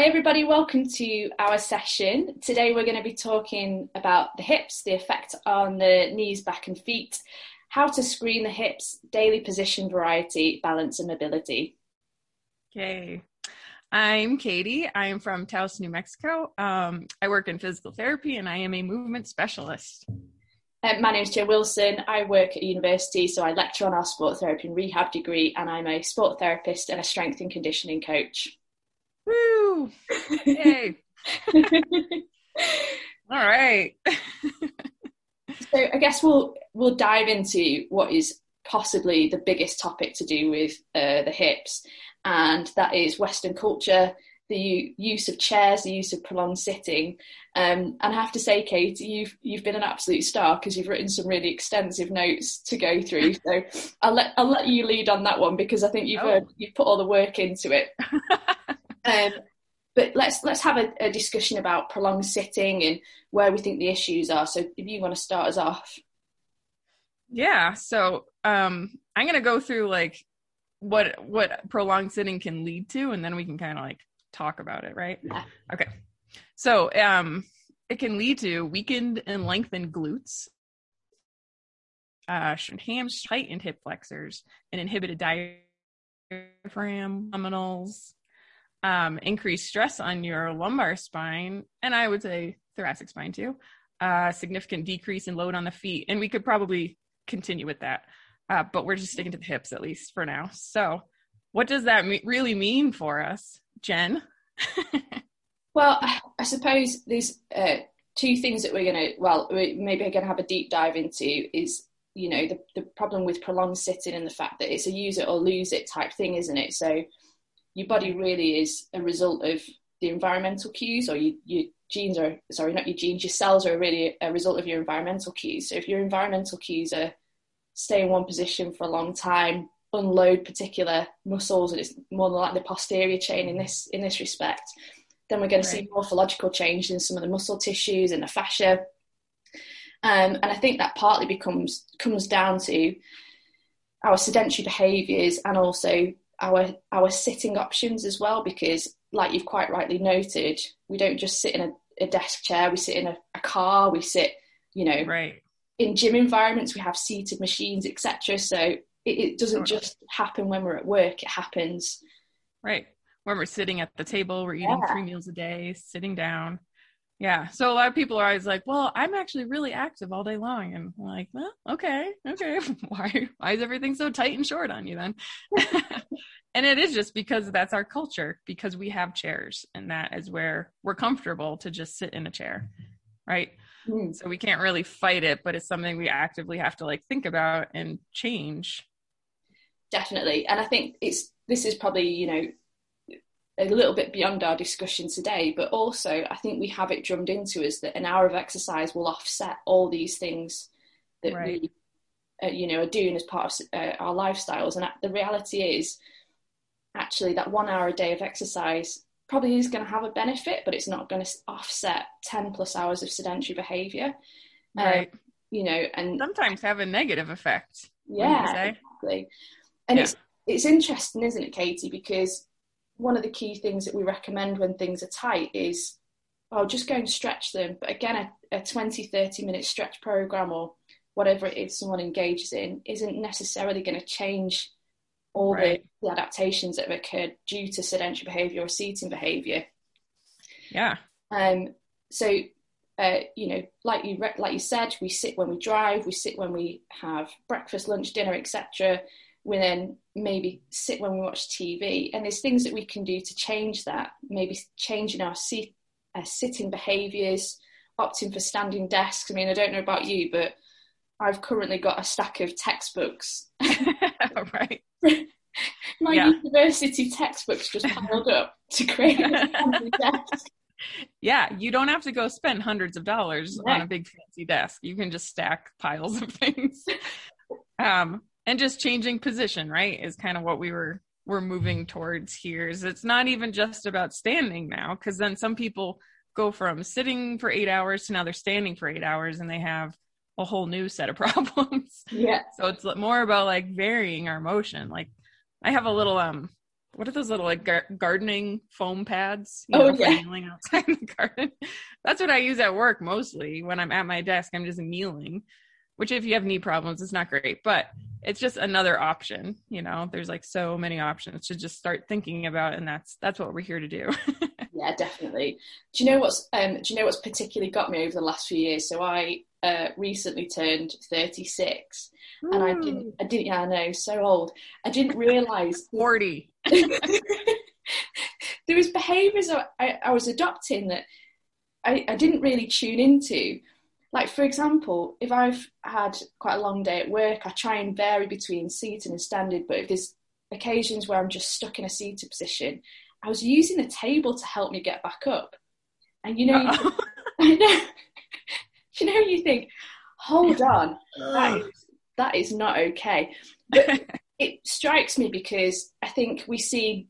Hi everybody, welcome to our session. Today we're going to be talking about the hips, the effect on the knees, back and feet, how to screen the hips, daily position variety, balance and mobility. Okay, I'm Katie. I'm from Taos, New Mexico. I work in physical therapy and I am a movement specialist. My name is Jen Wilson. I work at university, so I lecture on our sport therapy and rehab degree, and I'm a sport therapist and a strength and conditioning coach. Woo! Yay! All right. So I guess we'll dive into what is possibly the biggest topic to do with the hips, and that is Western culture, the use of chairs, the use of prolonged sitting. And I have to say, Kate, you've been an absolute star because you've written some really extensive notes to go through. So I'll let you lead on that one because I think you've put all the work into it. But let's have a discussion about prolonged sitting and where we think the issues are. So if you want to start us off. Yeah. So I'm going to go through like what prolonged sitting can lead to, and then we can kind of like talk about it. Right. Yeah. Okay. So it can lead to weakened and lengthened glutes, hamstrings, tightened hip flexors, and inhibited diaphragm, abdominals. Increased stress on your lumbar spine, and I would say thoracic spine too, significant decrease in load on the feet. And we could probably continue with that, but we're just sticking to the hips at least for now. So what does that really mean for us, Jen? Well, I suppose there's two things that we're going to have a deep dive into is, you know, the problem with prolonged sitting and the fact that it's a use it or lose it type thing, isn't it? So your body really is a result of the environmental cues, or your cells are really a result of your environmental cues. So if your environmental cues are stay in one position for a long time, unload particular muscles, and it's more than likely the posterior chain in this respect, then we're going to see morphological changes in some of the muscle tissues and the fascia. And I think that partly comes down to our sedentary behaviours and also our sitting options as well, because like you've quite rightly noted, we don't just sit in a desk chair, we sit in a car, we sit, you know, in gym environments, we have seated machines, etc. So it doesn't just happen when we're at work, it happens when we're sitting at the table, we're eating 3 meals a day, sitting down. Yeah. So a lot of people are always like, well, I'm actually really active all day long. And I'm like, well, okay. Why is everything so tight and short on you then? And it is just because that's our culture, because we have chairs and that is where we're comfortable to just sit in a chair. Right. Mm. So we can't really fight it, but it's something we actively have to like think about and change. Definitely. And I think this is probably, you know, a little bit beyond our discussion today, but also I think we have it drummed into us that an hour of exercise will offset all these things that we you know, are doing as part of our lifestyles. And the reality is actually that 1 hour a day of exercise probably is going to have a benefit, but it's not going to offset 10 plus hours of sedentary behavior. You know, and sometimes have a negative effect. Yeah, exactly. And it's interesting, isn't it, Katie? Because one of the key things that we recommend when things are tight is, just go and stretch them. But again, a 20, 30 minute stretch program or whatever it is someone engages in isn't necessarily going to change all the adaptations that have occurred due to sedentary behavior or seating behavior. Yeah. You know, like you said, we sit when we drive, we sit when we have breakfast, lunch, dinner, etc. We then maybe sit when we watch TV, and there's things that we can do to change that, maybe changing our sitting behaviours, opting for standing desks. I mean, I don't know about you, but I've currently got a stack of textbooks. My university textbooks just piled up to create a standing desk. Yeah, you don't have to go spend hundreds of dollars on a big fancy desk. You can just stack piles of things. And just changing position, right, is kind of what we're moving towards here. Is it's not even just about standing now, because then some people go from sitting for 8 hours to now they're standing for 8 hours and they have a whole new set of problems. Yeah. So it's more about like varying our motion. Like I have a little what are those little like gardening foam pads? You know, kneeling outside the garden. That's what I use at work mostly. When I'm at my desk, I'm just kneeling, which if you have knee problems, it's not great, but it's just another option. You know, there's like so many options to just start thinking about. And that's what we're here to do. Yeah, definitely. Do you know what's particularly got me over the last few years? So I recently turned 36. Ooh. And I didn't, yeah, I know, so old. I didn't realize 40. There was behaviors I was adopting that I didn't really tune into. Like, for example, if I've had quite a long day at work, I try and vary between seated and standing, but if there's occasions where I'm just stuck in a seated position, I was using the table to help me get back up. And, you know, you think, hold on, that is not okay. But it strikes me because I think we see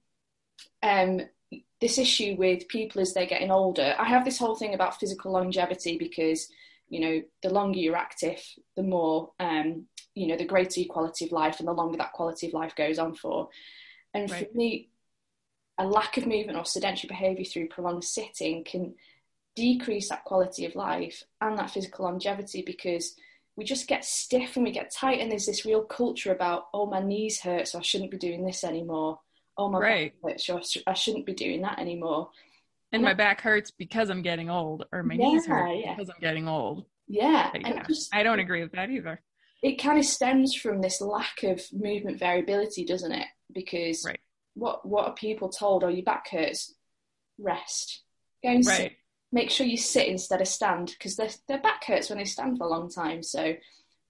this issue with people as they're getting older. I have this whole thing about physical longevity because, you know, the longer you're active, the more, the greater your quality of life and the longer that quality of life goes on for. And right. For me, a lack of movement or sedentary behaviour through prolonged sitting can decrease that quality of life and that physical longevity because we just get stiff and we get tight, and there's this real culture about, oh, my knees hurt, so I shouldn't be doing this anymore. Oh, my back hurts, so I shouldn't be doing that anymore. And my back hurts because I'm getting old, or my knees hurt because I'm getting old. Yeah. I don't agree with that either. It kind of stems from this lack of movement variability, doesn't it? Because right. What are people told? Oh, your back hurts. Rest. Go and sit. Make sure you sit instead of stand, because their back hurts when they stand for a long time. So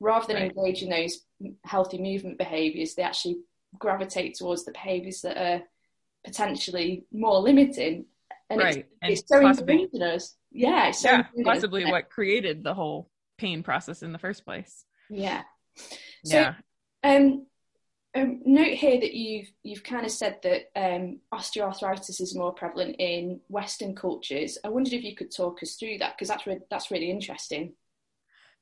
rather than engage in those healthy movement behaviours, they actually gravitate towards the behaviours that are potentially more limiting. And it's so ingrained in us. Yeah, it's so possibly what created the whole pain process in the first place. Yeah. So, note here that you've kind of said that osteoarthritis is more prevalent in Western cultures. I wondered if you could talk us through that, because that's really interesting.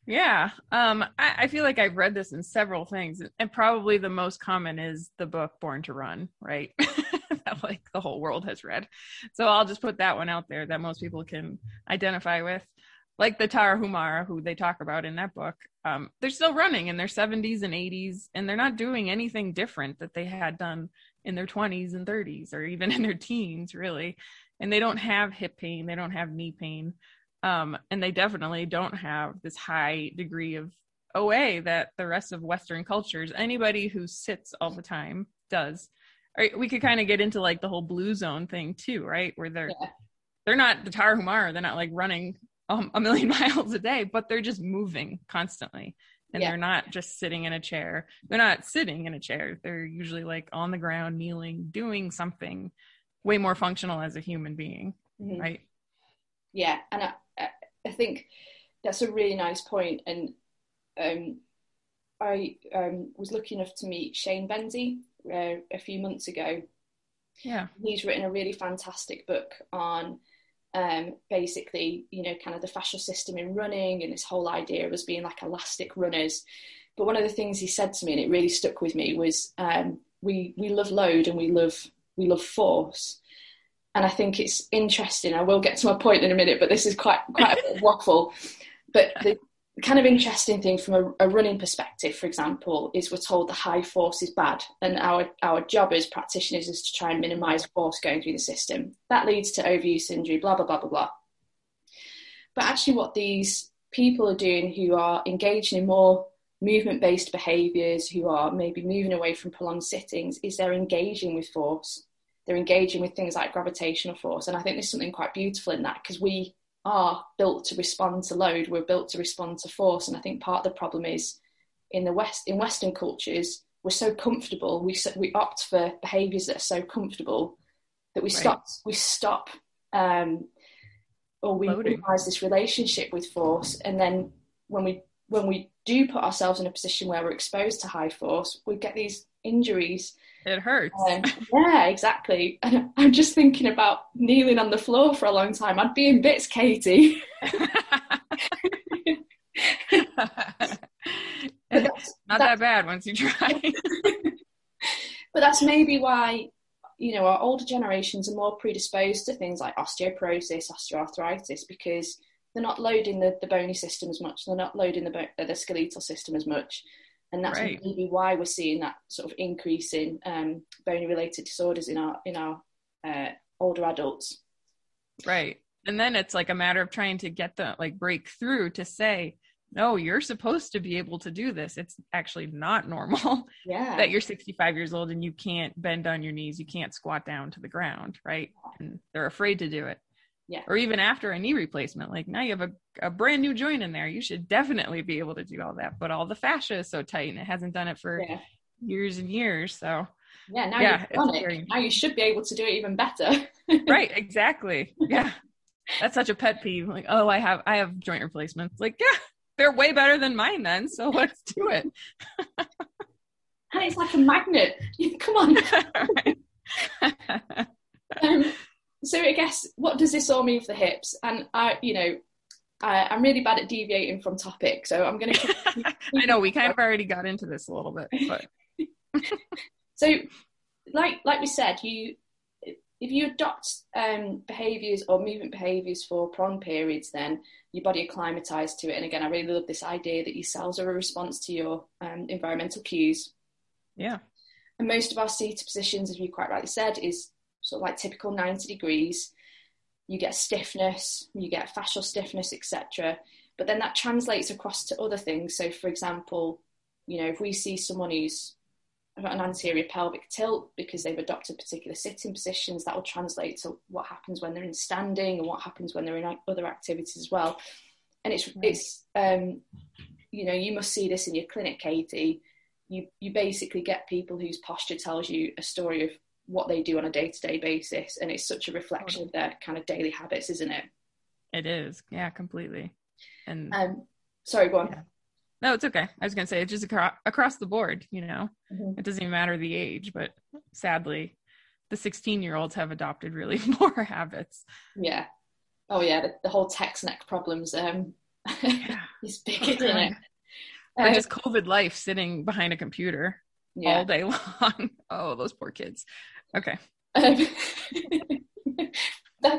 Yeah, I feel like I've read this in several things, and probably the most common is the book Born to Run, right? That like the whole world has read. So I'll just put that one out there that most people can identify with. Like the Tarahumara, who they talk about in that book, they're still running in their 70s and 80s, and they're not doing anything different that they had done in their 20s and 30s, or even in their teens, really. And they don't have hip pain, they don't have knee pain, and they definitely don't have this high degree of OA that the rest of Western cultures, anybody who sits all the time, does. Or we could kind of get into like the whole blue zone thing too, right? Where they're not the Tarahumara, they're not like running a million miles a day, but they're just moving constantly, and they're not just sitting in a chair. They're not sitting in a chair. They're usually like on the ground, kneeling, doing something way more functional as a human being. Mm-hmm. Right. Yeah. And I think that's a really nice point. And, I, was lucky enough to meet Shane Benzie a few months ago. Yeah. He's written a really fantastic book on, basically, you know, kind of the fascial system in running and this whole idea of us being like elastic runners. But one of the things he said to me, and it really stuck with me, was we love load and we love force. And I think it's interesting. I will get to my point in a minute, but this is quite a bit of waffle. But the kind of interesting thing from a running perspective, for example, is we're told the high force is bad, and our job as practitioners is to try and minimise force going through the system. That leads to overuse injury, blah, blah, blah, blah, blah. But actually what these people are doing who are engaging in more movement-based behaviours, who are maybe moving away from prolonged sittings, is they're engaging with force. They're engaging with things like gravitational force. And I think there's something quite beautiful in that, because we are built to respond to load, we're built to respond to force. And I think part of the problem is in Western cultures, we're so comfortable, we opt for behaviours that are so comfortable that we realise this relationship with force. And then when we do put ourselves in a position where we're exposed to high force, we get these injuries. It hurts. Yeah, exactly. And I'm just thinking about kneeling on the floor for a long time. I'd be in bits, Katie. Not that bad once you try. But that's maybe why you know, our older generations are more predisposed to things like osteoporosis, osteoarthritis, because they're not loading the bony system as much. They're not loading the skeletal system as much. And that's right. Really why we're seeing that sort of increase in bony related disorders in our older adults. Right. And then it's like a matter of trying to get the break through to say, no, you're supposed to be able to do this. It's actually not normal that you're 65 years old and you can't bend on your knees. You can't squat down to the ground. Right. And they're afraid to do it. Yeah. Or even after a knee replacement, now you have a brand new joint in there. You should definitely be able to do all that. But all the fascia is so tight and it hasn't done it for years and years. So now you should be able to do it even better. Right. Exactly. Yeah. That's such a pet peeve. Oh, I have joint replacements. They're way better than mine then, so let's do it. And it's like a magnet. Come on. So I guess, what does this all mean for the hips? And I'm really bad at deviating from topic, so I'm going to... I know, we kind of already got into this a little bit, but... So, like we said, if you adopt behaviours or movement behaviours for prolonged periods, then your body acclimatizes to it. And again, I really love this idea that your cells are a response to your environmental cues. Yeah. And most of our seated positions, as you quite rightly said, is sort of like typical 90 degrees. You get stiffness, you get fascial stiffness, etc. But then that translates across to other things. So, for example, if we see someone who's got an anterior pelvic tilt because they've adopted particular sitting positions, that will translate to what happens when they're in standing and what happens when they're in other activities as well. And it's you must see this in your clinic, Katie. You basically get people whose posture tells you a story of what they do on a day-to-day basis, and it's such a reflection of their kind of daily habits, isn't it? It is, yeah, completely. And sorry, go on. Yeah. No, it's okay. I was going to say, it's just across the board, mm-hmm. It doesn't even matter the age, but sadly the 16-year-olds have adopted really more habits. Yeah. Oh yeah. The whole text neck problems is big, isn't it? Or just COVID life, sitting behind a computer all day long. Oh, those poor kids. Okay. That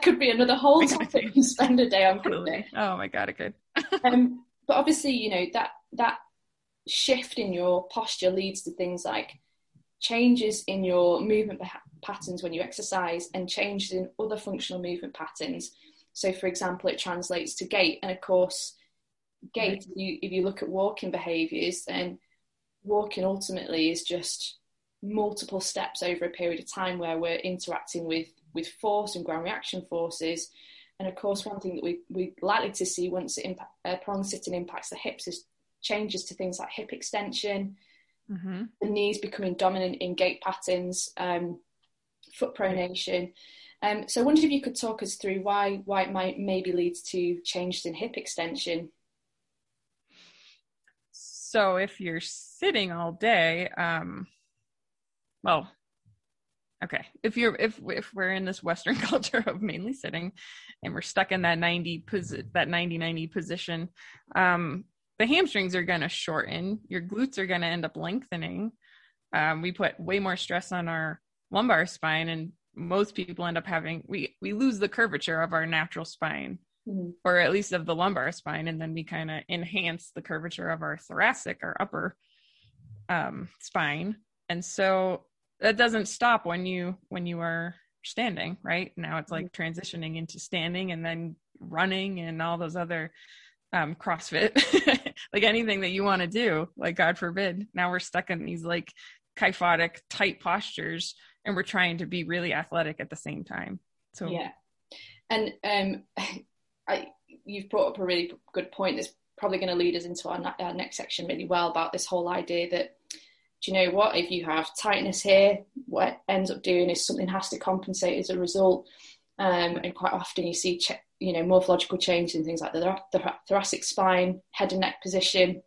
could be another whole topic you spend a day on. Totally. Oh my God, it could. But obviously, that shift in your posture leads to things like changes in your movement patterns when you exercise, and changes in other functional movement patterns. So, for example, it translates to gait. And of course, gait, if you look at walking behaviours, then walking ultimately is just multiple steps over a period of time where we're interacting with force and ground reaction forces. And of course, one thing that we're likely to see once prolonged sitting impacts the hips is changes to things like hip extension, mm-hmm. the knees becoming dominant in gait patterns, foot pronation. So I wondered if you could talk us through why it might maybe lead to changes in hip extension. So if you're sitting all day, okay. If we're in this Western culture of mainly sitting, and we're stuck in that 90-90 position, the hamstrings are going to shorten. Your glutes are going to end up lengthening. We put way more stress on our lumbar spine, and most people end up we lose the curvature of our natural spine, mm-hmm. or at least of the lumbar spine, and then we kind of enhance the curvature of our thoracic, our upper spine, and so. That doesn't stop when you are standing, right? Now it's like transitioning into standing and then running and all those other CrossFit, anything that you want to do, God forbid. Now we're stuck in these kyphotic tight postures, and we're trying to be really athletic at the same time. So yeah. And you've brought up a really good point that's probably going to lead us into our next section really well, about this whole idea that, do you know what, if you have tightness here, what it ends up doing is something has to compensate as a result. And quite often you see, morphological change in things like the thoracic spine, head and neck position.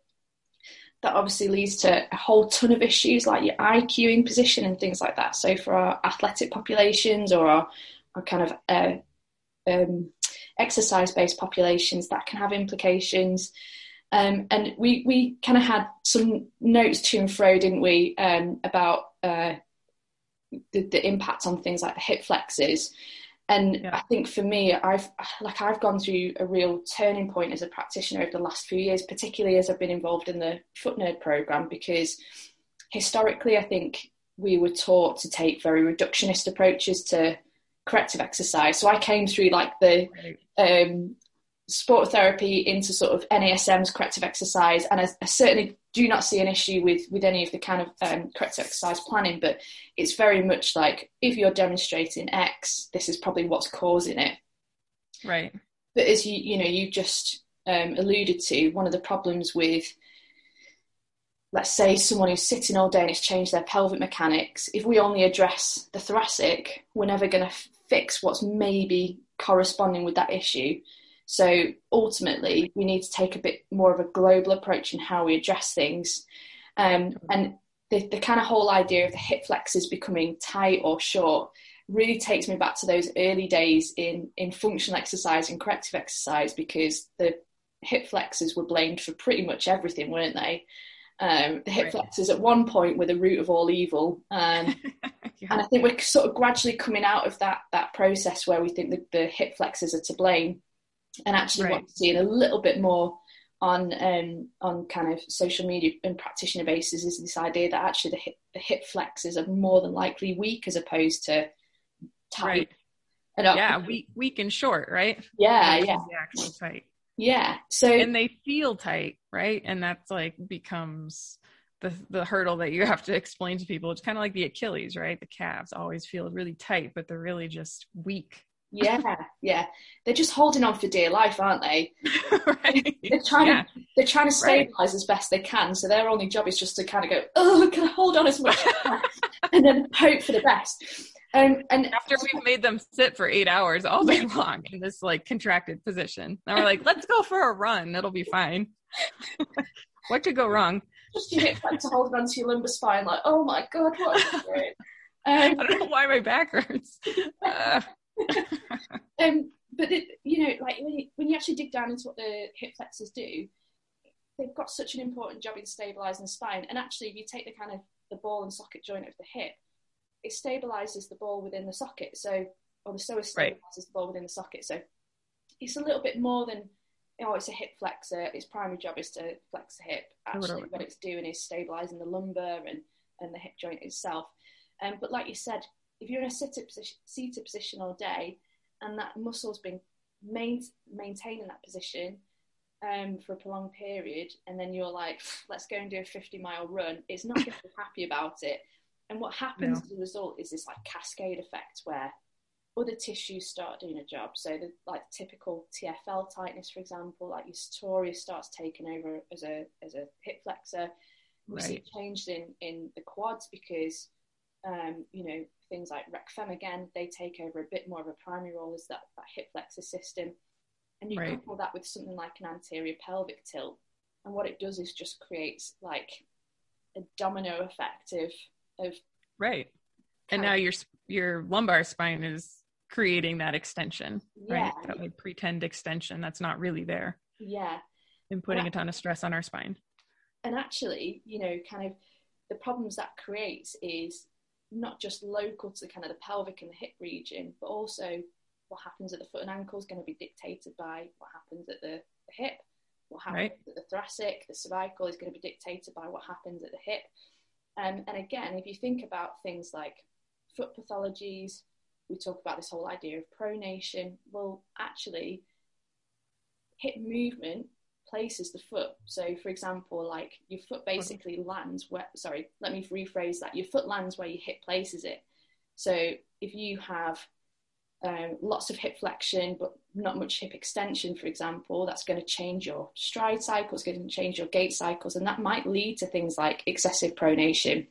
That obviously leads to a whole ton of issues like your IQing position and things like that. So for our athletic populations or our kind of exercise-based populations, that can have implications. And we kind of had some notes to and fro, didn't we, about the impact on things like the hip flexes. And yeah. I think for me, I've gone through a real turning point as a practitioner over the last few years, particularly as I've been involved in the Footnote program, because historically, I think we were taught to take very reductionist approaches to corrective exercise. So I came through like the sport therapy into sort of NASM's corrective exercise, and I certainly do not see an issue with any of the kind of corrective exercise planning, but it's very much like, if you're demonstrating X, this is probably what's causing it. Right. But as you just alluded to, one of the problems with, let's say, someone who's sitting all day and it's changed their pelvic mechanics, if we only address the thoracic, we're never going to fix what's maybe corresponding with that issue. So ultimately, we need to take a bit more of a global approach in how we address things. And the kind of whole idea of the hip flexors becoming tight or short really takes me back to those early days in functional exercise and corrective exercise, because the hip flexors were blamed for pretty much everything, weren't they? The hip flexors at one point were the root of all evil. Yeah. And I think we're sort of gradually coming out of that process where we think the hip flexors are to blame, and actually what we're seeing a little bit more on kind of social media and practitioner bases is this idea that actually the hip flexors are more than likely weak as opposed to tight. Right. And weak and short, right? Yeah, yeah. Exactly, tight. Yeah. And they feel tight, right? And that's like becomes the hurdle that you have to explain to people. It's kind of like the Achilles, right? The calves always feel really tight, but they're really just weak. Yeah, yeah. They're just holding on for dear life, aren't they? Right. They're trying to stabilize as best they can. So their only job is just to kind of go, oh, can I hold on as much as I can? And then hope for the best. And after we've made them sit for 8 hours all day long in this like contracted position, and we're like, let's go for a run, it'll be fine. What could go wrong? Just your hip flexor holding onto your lumbar spine, like, oh my god, what am I doing? I don't know why my back hurts. But when you actually dig down into what the hip flexors do, they've got such an important job in stabilizing the spine. And actually, if you take the kind of the ball and socket joint of the hip, it stabilizes the ball within the socket. So, or the psoas stabilizes the ball within the socket. So it's a little bit more than, it's a hip flexor. Its primary job is to flex the hip. Actually, what it's doing is stabilizing the lumbar and the hip joint itself. But like you said, if you're in a seated position all day and that muscle's been maintaining that position for a prolonged period, and then you're like, let's go and do a 50-mile run, it's not going to be happy about it. And what happens as a result is this like cascade effect where other tissues start doing a job. So the like typical TFL tightness, for example, like your sartorius starts taking over as a hip flexor. We see changes in the quads because things like Rec Femme, again, they take over a bit more of a primary role as that hip flexor system. And you couple that with something like an anterior pelvic tilt. And what it does is just creates like a domino effect of And now your lumbar spine is creating that extension, right? That like pretend extension that's not really there. Yeah. And putting a ton of stress on our spine. And actually, kind of the problems that creates is not just local to kind of the pelvic and the hip region, but also what happens at the foot and ankle is going to be dictated by what happens at the hip. What happens at the thoracic, the cervical is going to be dictated by what happens at the hip. And again, if you think about things like foot pathologies, we talk about this whole idea of pronation. Well, actually, hip movement places the foot. So, for example, like your foot basically lands where, sorry, let me rephrase that. Your foot lands where your hip places it. So if you have lots of hip flexion but not much hip extension, for example, that's going to change your stride cycles, going to change your gait cycles, and that might lead to things like excessive pronation.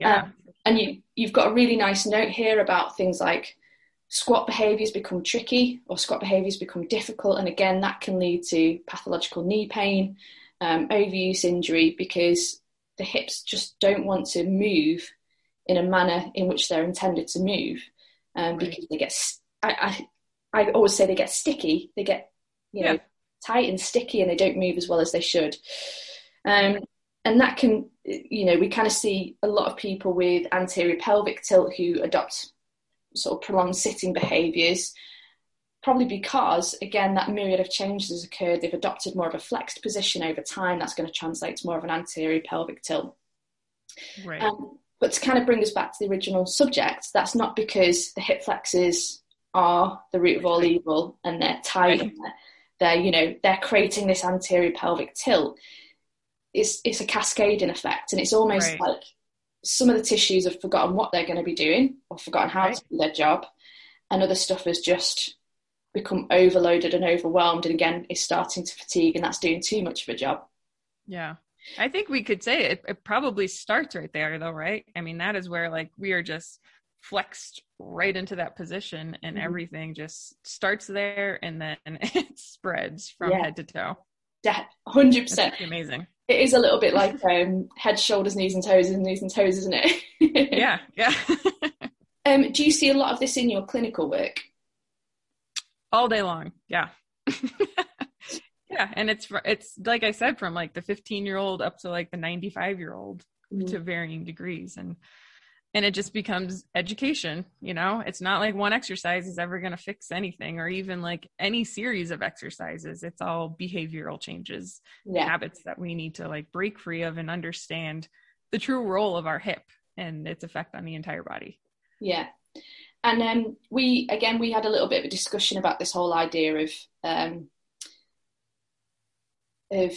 And you've got a really nice note here about things like squat behaviours become tricky, or squat behaviours become difficult, and again that can lead to pathological knee pain, overuse injury, because the hips just don't want to move in a manner in which they're intended to move, because they get I always say they get sticky, they get tight and sticky, and they don't move as well as they should. And that can, you know, we kind of see a lot of people with anterior pelvic tilt who adopt sort of prolonged sitting behaviours, probably because, again, that myriad of changes has occurred. They've adopted more of a flexed position over time. That's going to translate to more of an anterior pelvic tilt. Right. But to kind of bring us back to the original subject, that's not because the hip flexors are the root of all evil and they're tight and they're, you know, they're creating this anterior pelvic tilt. It's a cascading effect, and it's almost like some of the tissues have forgotten what they're going to be doing or forgotten how to do their job, and other stuff has just become overloaded and overwhelmed, and again is starting to fatigue, and that's doing too much of a job. Yeah. I think we could say it probably starts right there though, right? I mean, that is where like we are just flexed right into that position, and everything just starts there, and then it spreads from head to toe. 100%. Amazing. It is a little bit like head, shoulders, knees and toes, isn't it? Yeah. Do you see a lot of this in your clinical work? All day long. Yeah. Yeah. And it's like I said, from like the 15-year-old up to like the 95-year-old to varying degrees. And it just becomes education, you know? It's not like one exercise is ever going to fix anything, or even like any series of exercises. It's all behavioral changes, habits that we need to like break free of and understand the true role of our hip and its effect on the entire body. Yeah. And we had a little bit of a discussion about this whole idea of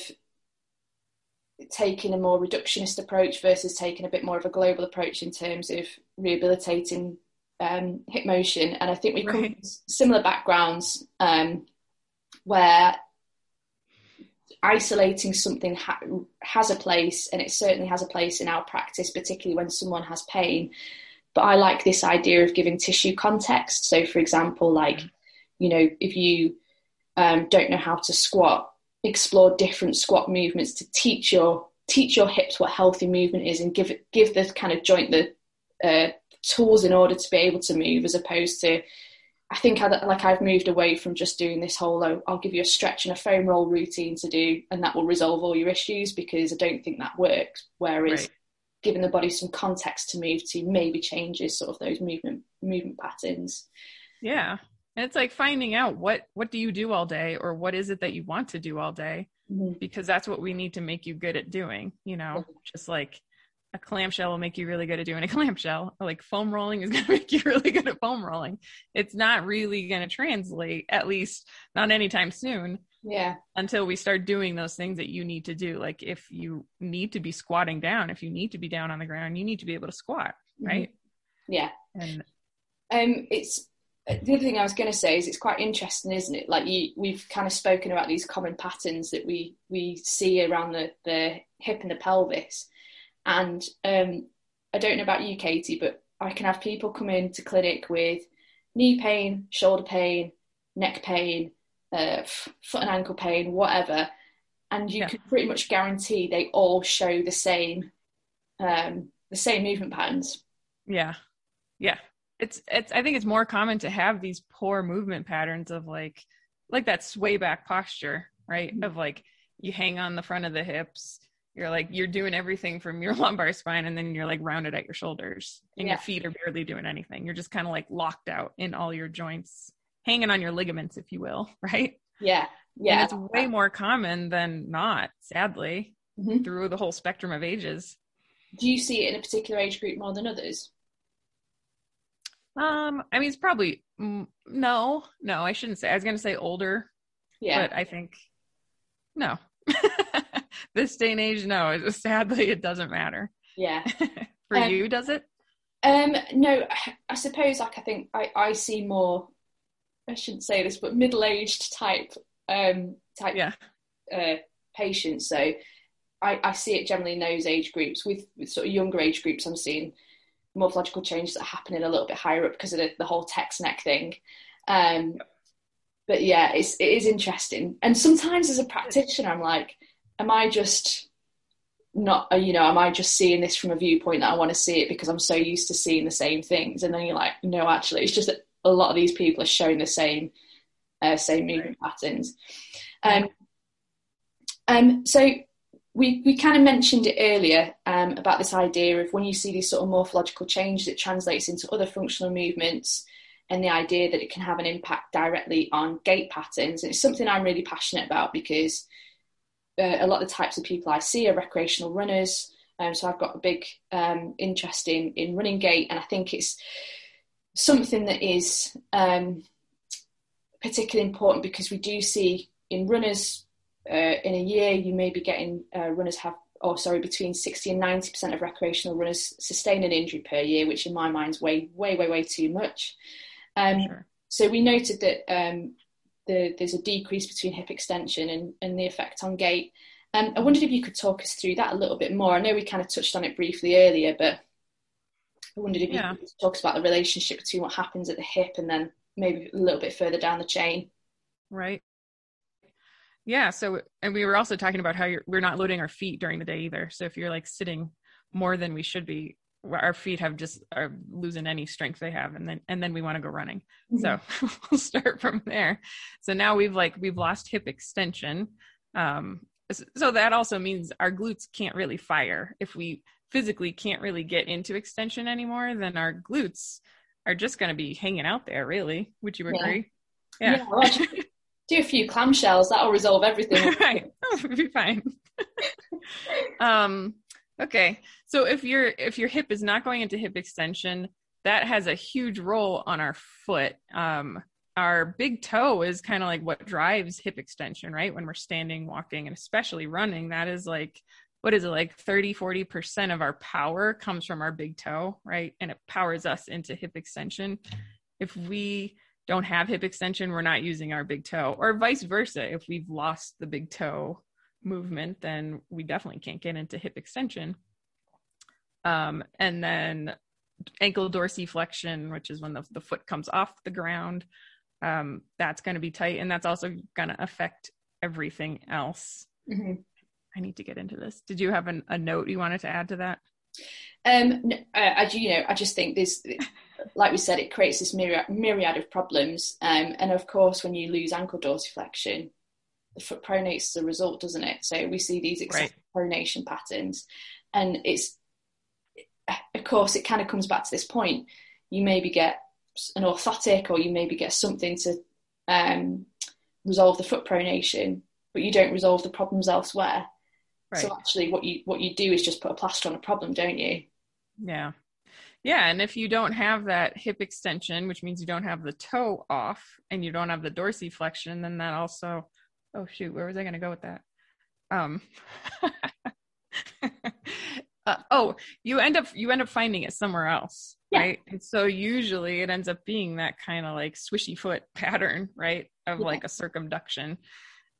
taking a more reductionist approach versus taking a bit more of a global approach in terms of rehabilitating hip motion. And I think we come from similar backgrounds where isolating something has a place, and it certainly has a place in our practice, particularly when someone has pain. But I like this idea of giving tissue context. So, for example, like, you know, if you don't know how to squat, explore different squat movements to teach your hips what healthy movement is, and give the kind of joint the tools in order to be able to move, as opposed to, I think I've moved away from just doing this whole, I'll give you a stretch and a foam roll routine to do, and that will resolve all your issues, because I don't think that works. Whereas giving the body some context to move to maybe changes sort of those movement patterns. Yeah. And it's like finding out what do you do all day, or what is it that you want to do all day, because that's what we need to make you good at doing, you know, just like a clamshell will make you really good at doing a clamshell, like foam rolling is going to make you really good at foam rolling. It's not really going to translate, at least not anytime soon. Yeah. Until we start doing those things that you need to do. Like if you need to be squatting down, if you need to be down on the ground, you need to be able to squat, right? Yeah. And the other thing I was going to say is it's quite interesting, isn't it? Like we've kind of spoken about these common patterns that we see around the hip and the pelvis. And I don't know about you, Katie, but I can have people come into clinic with knee pain, shoulder pain, neck pain, foot and ankle pain, whatever. And you can pretty much guarantee they all show the same movement patterns. Yeah. Yeah. It's I think it's more common to have these poor movement patterns of like that sway back posture, right? Of like you hang on the front of the hips, you're doing everything from your lumbar spine, and then you're like rounded at your shoulders, and your feet are barely doing anything. You're just kind of like locked out in all your joints, hanging on your ligaments, if you will, right? Yeah. Yeah. And it's way more common than not, sadly, through the whole spectrum of ages. Do you see it in a particular age group more than others? I mean, it's probably, no, I shouldn't say, I was going to say older, but I think no, this day and age, no, sadly, it doesn't matter. Yeah. For you, does it? No, I suppose like, I think I see more, I shouldn't say this, but middle-aged type patients. So I see it generally in those age groups. With sort of younger age groups, I'm seeing morphological changes that are happening a little bit higher up because of the whole text neck thing. But yeah, it is interesting. And sometimes as a practitioner, I'm like, am I just not, you know, am I just seeing this from a viewpoint that I want to see it because I'm so used to seeing the same things? And then you're like, no, actually, it's just that a lot of these people are showing the same movement patterns. So we kind of mentioned it earlier about this idea of when you see these sort of morphological changes, it translates into other functional movements, and the idea that it can have an impact directly on gait patterns. And it's something I'm really passionate about because a lot of the types of people I see are recreational runners. So I've got a big interest in running gait, and I think it's something that is particularly important because we do see in runners in a year you may be getting runners have, or sorry, between 60 and 90% of recreational runners sustain an injury per year, which in my mind is way too much. Sure. So we noted that there's a decrease between hip extension and the effect on gait. I wondered if you could talk us through that a little bit more. I know we kind of touched on it briefly earlier, but I wondered if you could talk about the relationship between what happens at the hip and then maybe a little bit further down the chain. Right. Yeah. So, and we were also talking about how we're not loading our feet during the day either. So if you're like sitting more than we should be, our feet are losing any strength they have. And then we want to go running. Mm-hmm. So we'll start from there. So now we've lost hip extension. So that also means our glutes can't really fire. If we physically can't really get into extension anymore, then our glutes are just going to be hanging out there, really. Would you agree? Yeah. Well, do a few clamshells. That'll resolve everything. Right. It'll be fine. Okay. So if your hip is not going into hip extension, that has a huge role on our foot. Our big toe is kind of like what drives hip extension, right? When we're standing, walking, and especially running, that is like, what is it, like 30, 40% of our power comes from our big toe, right? And it powers us into hip extension. If we don't have hip extension, we're not using our big toe, or vice versa. If we've lost the big toe movement, then we definitely can't get into hip extension. And then ankle dorsiflexion, which is when the foot comes off the ground, that's going to be tight. And that's also going to affect everything else. Mm-hmm. I need to get into this. Did you have a note you wanted to add to that? I just think this, like we said, it creates this myriad of problems. And of course, when you lose ankle dorsiflexion, the foot pronates as a result, doesn't it? So we see these excessive pronation patterns, and it's, of course, it kind of comes back to this point. You maybe get an orthotic, or you maybe get something to resolve the foot pronation, but you don't resolve the problems elsewhere. Right. So actually what you do is just put a plaster on a problem, don't you? Yeah. Yeah. And if you don't have that hip extension, which means you don't have the toe off and you don't have the dorsiflexion, then that also, oh shoot, where was I going to go with that? You end up finding it somewhere else. Yeah. Right. And so usually it ends up being that kind of like swishy foot pattern, right. Of like a circumduction,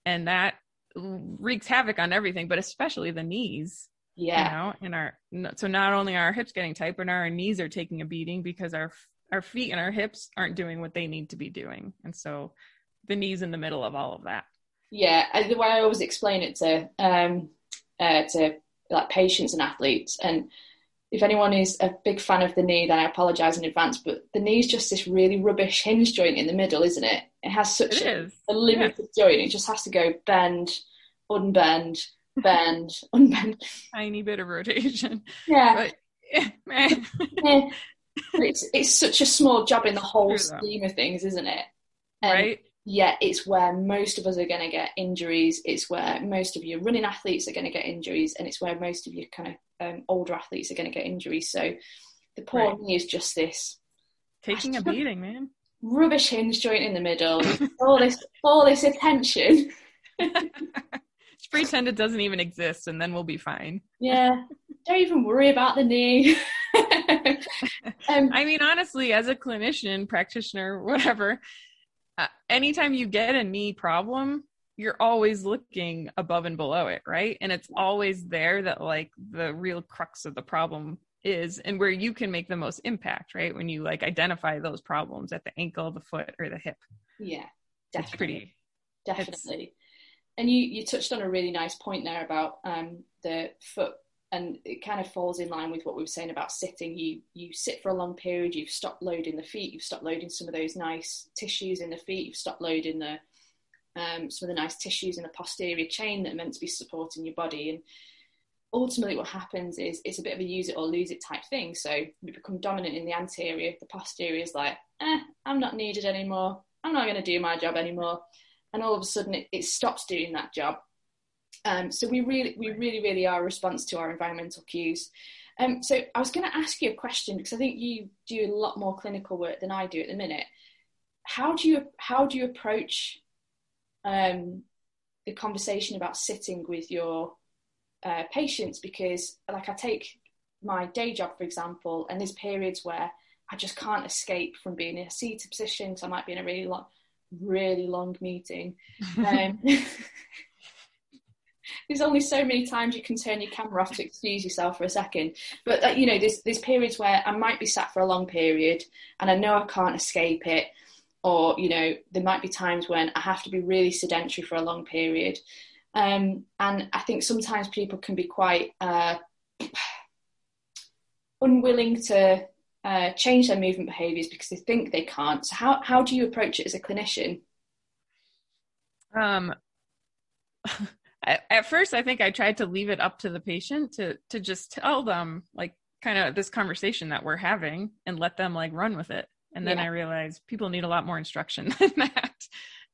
and that wreaks havoc on everything, but especially the knees. Yeah. You know, and so not only are our hips getting tight, but our knees are taking a beating because our feet and our hips aren't doing what they need to be doing. And so the knees in the middle of all of that. Yeah. The way I always explain it to like patients and athletes, and if anyone is a big fan of the knee, then I apologize in advance, but the knee is just this really rubbish hinge joint in the middle, isn't it? It has such a limited joint. It just has to go bend, unbend, bend, unbend. Tiny bit of rotation. Yeah. But, man. Yeah. It's such a small job in the whole scheme of things, isn't it? Right. Yeah, it's where most of us are going to get injuries. It's where most of your running athletes are going to get injuries, and it's where most of your kind of older athletes are going to get injuries. So the poor knee is just this taking a beating, man. Rubbish hinge joint in the middle. all this attention. Just pretend it doesn't even exist, and then we'll be fine. Yeah, don't even worry about the knee. I mean, honestly, as a clinician, practitioner, whatever. Anytime you get a knee problem, you're always looking above and below it, right? And it's always there that like the real crux of the problem is, and where you can make the most impact, right? When you like identify those problems at the ankle, the foot, or the hip. Yeah, definitely. It's pretty, definitely. And you touched on a really nice point there about the foot, and it kind of falls in line with what we were saying about sitting. You sit for a long period, you've stopped loading the feet, you've stopped loading some of those nice tissues in the feet, you've stopped loading the some of the nice tissues in the posterior chain that are meant to be supporting your body. And ultimately what happens is it's a bit of a use it or lose it type thing. So we become dominant in the anterior. The posterior is like, I'm not needed anymore. I'm not going to do my job anymore. And all of a sudden it stops doing that job. So we really are a response to our environmental cues. So I was going to ask you a question, because I think you do a lot more clinical work than I do at the minute. How do you approach the conversation about sitting with your patients? Because like I take my day job, for example, and there's periods where I just can't escape from being in a seated position, so I might be in a really long meeting. There's only so many times you can turn your camera off to excuse yourself for a second. But, there's periods where I might be sat for a long period and I know I can't escape it. Or, there might be times when I have to be really sedentary for a long period. And I think sometimes people can be quite unwilling to change their movement behaviours because they think they can't. So how do you approach it as a clinician? At first, I think I tried to leave it up to the patient to just tell them, kind of this conversation that we're having, and let them run with it. And then I realized people need a lot more instruction than that.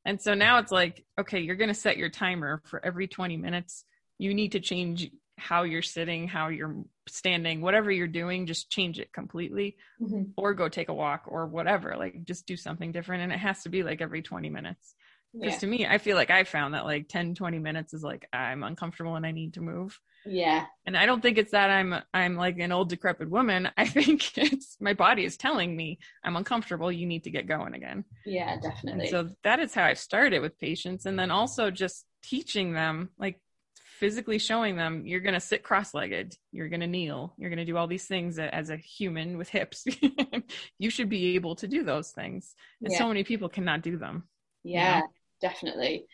And so now it's okay, you're going to set your timer for every 20 minutes. You need to change how you're sitting, how you're standing, whatever you're doing, just change it completely, mm-hmm. or go take a walk or whatever, just do something different. And it has to be every 20 minutes. Because to me, I feel I found that 10, 20 minutes is I'm uncomfortable and I need to move. Yeah. And I don't think it's that I'm an old decrepit woman. I think it's my body is telling me I'm uncomfortable. You need to get going again. Yeah, definitely. And so that is how I started with patients. And then also just teaching them, physically showing them, you're going to sit cross-legged, you're going to kneel, you're going to do all these things that, as a human with hips, you should be able to do those things. And so many people cannot do them. Yeah. You know? Definitely.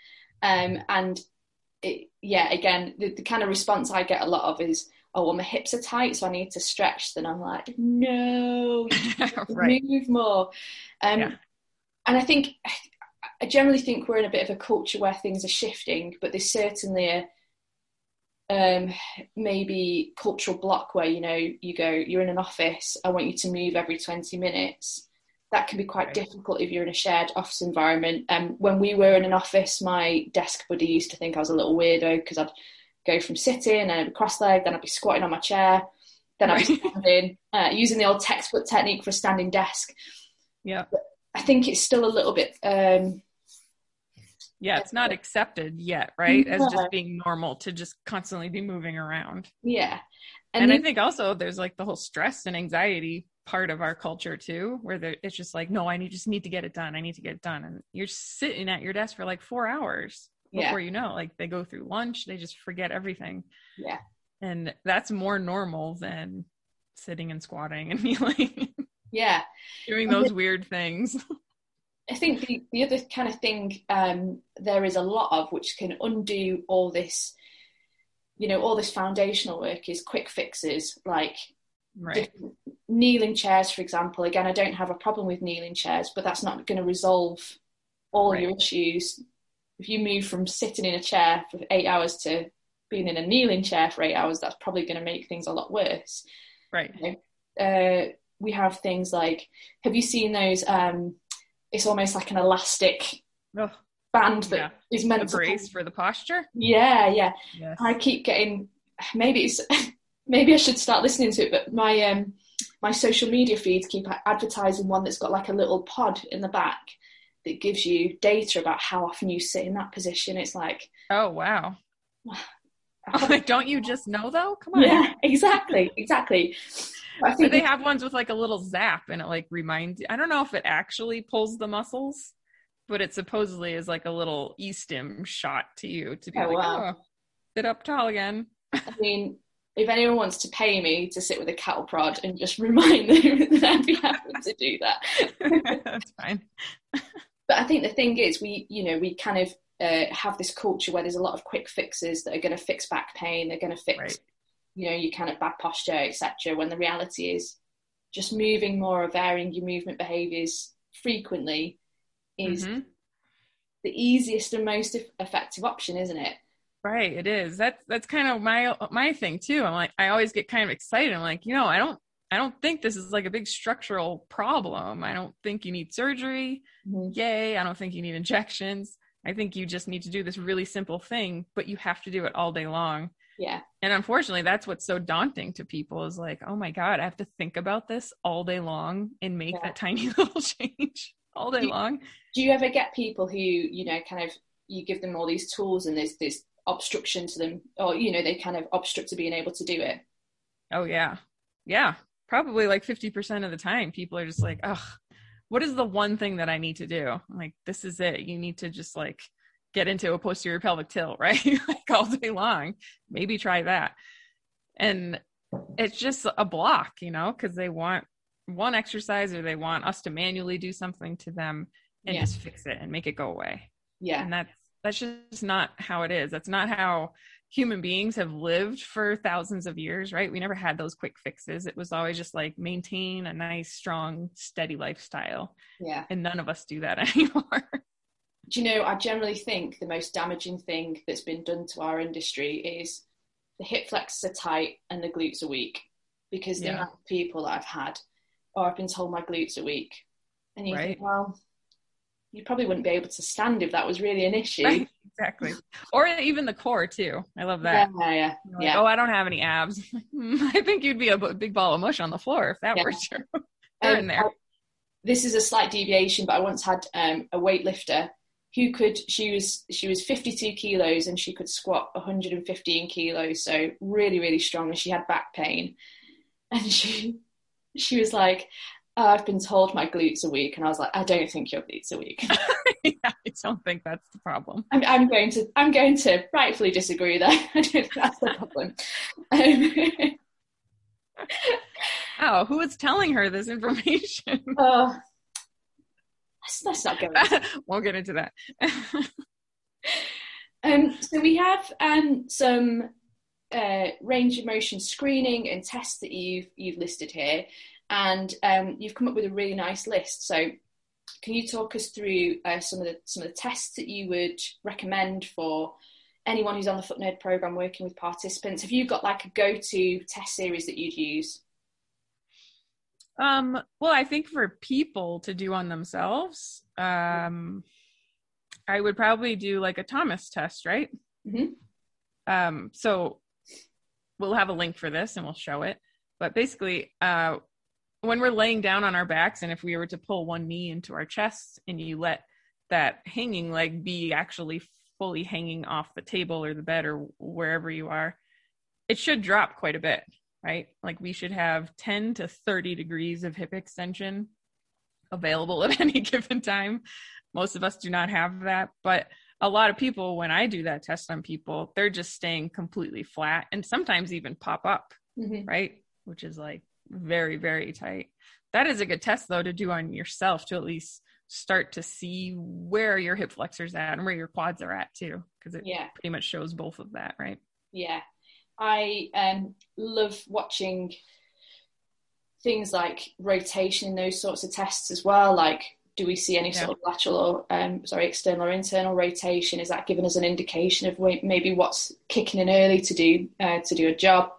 Again, the kind of response I get a lot of is, oh, well, my hips are tight, so I need to stretch. Then I'm like, no, right. Move more. And I generally think we're in a bit of a culture where things are shifting, but there's certainly a maybe cultural block where, you go, you're in an office, I want you to move every 20 minutes. That can be quite difficult if you're in a shared office environment. When we were in an office, my desk buddy used to think I was a little weirdo because I'd go from sitting and I'd be cross-legged, then I'd be squatting on my chair, then I'd be standing, using the old textbook technique for a standing desk. Yeah. But I think it's still a little bit... it's not accepted yet, right? No. As just being normal to just constantly be moving around. Yeah. And I think also there's the whole stress and anxiety part of our culture too, where it's just no, I just need to get it done. I need to get it done. And you're sitting at your desk for 4 hours before they go through lunch, they just forget everything. Yeah. And that's more normal than sitting and squatting and kneeling. Yeah. Doing those weird things. I think the other kind of thing there is a lot of, which can undo all this, all this foundational work, is quick fixes, kneeling chairs, for example. Again, I don't have a problem with kneeling chairs, but that's not going to resolve all your issues. If you move from sitting in a chair for 8 hours to being in a kneeling chair for 8 hours, that's probably going to make things a lot worse. Right. We have things have you seen those, it's almost an elastic band that is meant to brace for the posture. Yeah. Yeah. Yes. I keep getting, maybe I should start listening to it, but my my social media feeds keep advertising one that's got a little pod in the back that gives you data about how often you sit in that position. It's oh wow. Don't you just know though? Come on. Yeah, exactly. I think they have ones with a little zap and it reminds you. I don't know if it actually pulls the muscles, but it supposedly is a little e-stim shot to you to be sit up tall again. I mean, if anyone wants to pay me to sit with a cattle prod and just remind them that I'd be happy to do that. That's fine. But I think the thing is we kind of have this culture where there's a lot of quick fixes that are going to fix back pain. They're going to fix, your kind of bad posture, etc. When the reality is just moving more or varying your movement behaviours frequently is the easiest and most effective option, isn't it? Right, it is. That's kind of my thing too. I'm like, I always get kind of excited. I'm like, you know, I don't think this is like a big structural problem. I don't think you need surgery. Mm-hmm. Yay. I don't think you need injections. I think you just need to do this really simple thing, but you have to do it all day long. Yeah. And unfortunately, that's what's so daunting to people is like, oh my God, I have to think about this all day long and make that tiny little change all day long. Do you ever get people who, you know, kind of, you give them all these tools and there's this obstruction to them, or, you know, they kind of obstruct to being able to do it? Oh yeah. Yeah. Probably like 50% of the time people are just like, oh, what is the one thing that I need to do? I'm like, this is it. You need to just like get into a posterior pelvic tilt, right? Like all day long, maybe try that. And it's just a block, you know, cause they want one exercise or they want us to manually do something to them and just fix it and make it go away. Yeah. And that's just not how it is. That's not how human beings have lived for thousands of years, right? We never had those quick fixes. It was always just like maintain a nice, strong, steady lifestyle. Yeah. And none of us do that anymore. Do you know, I generally think the most damaging thing that's been done to our industry is the hip flexors are tight and the glutes are weak, because the amount of people that I've had, or I've been told my glutes are weak. And you think, well, you probably wouldn't be able to stand if that was really an issue. Right, exactly. Or even the core too. I love that. Yeah. Like, oh, I don't have any abs. I think you'd be a big ball of mush on the floor if that were true. They're in there. This is a slight deviation, but I once had a weightlifter who could, she was 52 kilos and she could squat 115 kilos. So really, really strong. And she had back pain. And she was like, I've been told my glutes are weak. And I was like, I don't think your glutes are weak. Yeah, I don't think that's the problem. I'm going to rightfully disagree there. I don't think that's the problem. Oh, who was telling her this information? Oh, let's not go into that. We'll get into that. So we have some range of motion screening and tests that you've listed here. And you've come up with a really nice list. So can you talk us through some of the tests that you would recommend for anyone who's on the Footnote program working with participants? Have you got like a go-to test series that you'd use? Well, I think for people to do on themselves, I would probably do like a Thomas test, right? Mm-hmm. So we'll have a link for this and we'll show it. But basically, when we're laying down on our backs, and if we were to pull one knee into our chest and you let that hanging leg be actually fully hanging off the table or the bed or wherever you are, it should drop quite a bit, right? Like we should have 10 to 30 degrees of hip extension available at any given time. Most of us do not have that, but a lot of people, when I do that test on people, they're just staying completely flat and sometimes even pop up, right? Which is like, very, very tight. That is a good test though to do on yourself to at least start to see where your hip flexors at and where your quads are at too, because it pretty much shows both of that, right? Yeah. I love watching things like rotation and those sorts of tests as well. Like, do we see any sort of lateral or external or internal rotation? Is that giving us an indication of maybe what's kicking in early to do a job?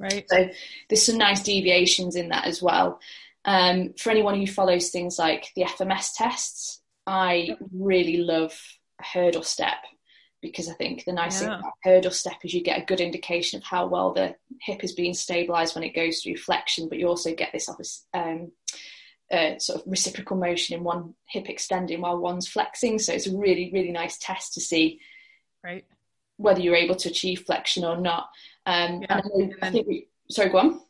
Right. So there's some nice deviations in that as well. For anyone who follows things like the FMS tests, I really love a hurdle step, because I think the nice thing about hurdle step is you get a good indication of how well the hip is being stabilized when it goes through flexion, but you also get this sort of reciprocal motion in one hip extending while one's flexing. So it's a really, really nice test to see whether you're able to achieve flexion or not. Sorry, go on.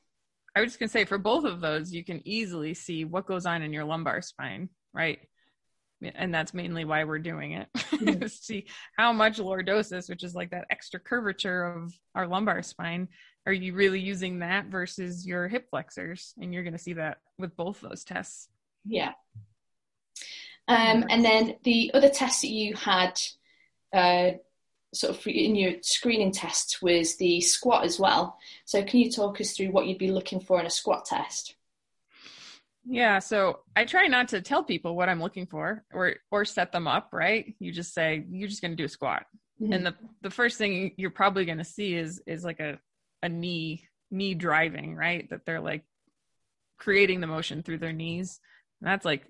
I was just going to say, for both of those, you can easily see what goes on in your lumbar spine, right? And that's mainly why we're doing it. Mm-hmm. See how much lordosis, which is like that extra curvature of our lumbar spine, are you really using that versus your hip flexors? And you're going to see that with both those tests. Yeah. And then the other test that you had, sort of in your screening test, was the squat as well. So can you talk us through what you'd be looking for in a squat test? Yeah. So I try not to tell people what I'm looking for or set them up, right? You just say, you're just going to do a squat. Mm-hmm. And the first thing you're probably going to see is like a knee driving, right? That they're like creating the motion through their knees. And that's like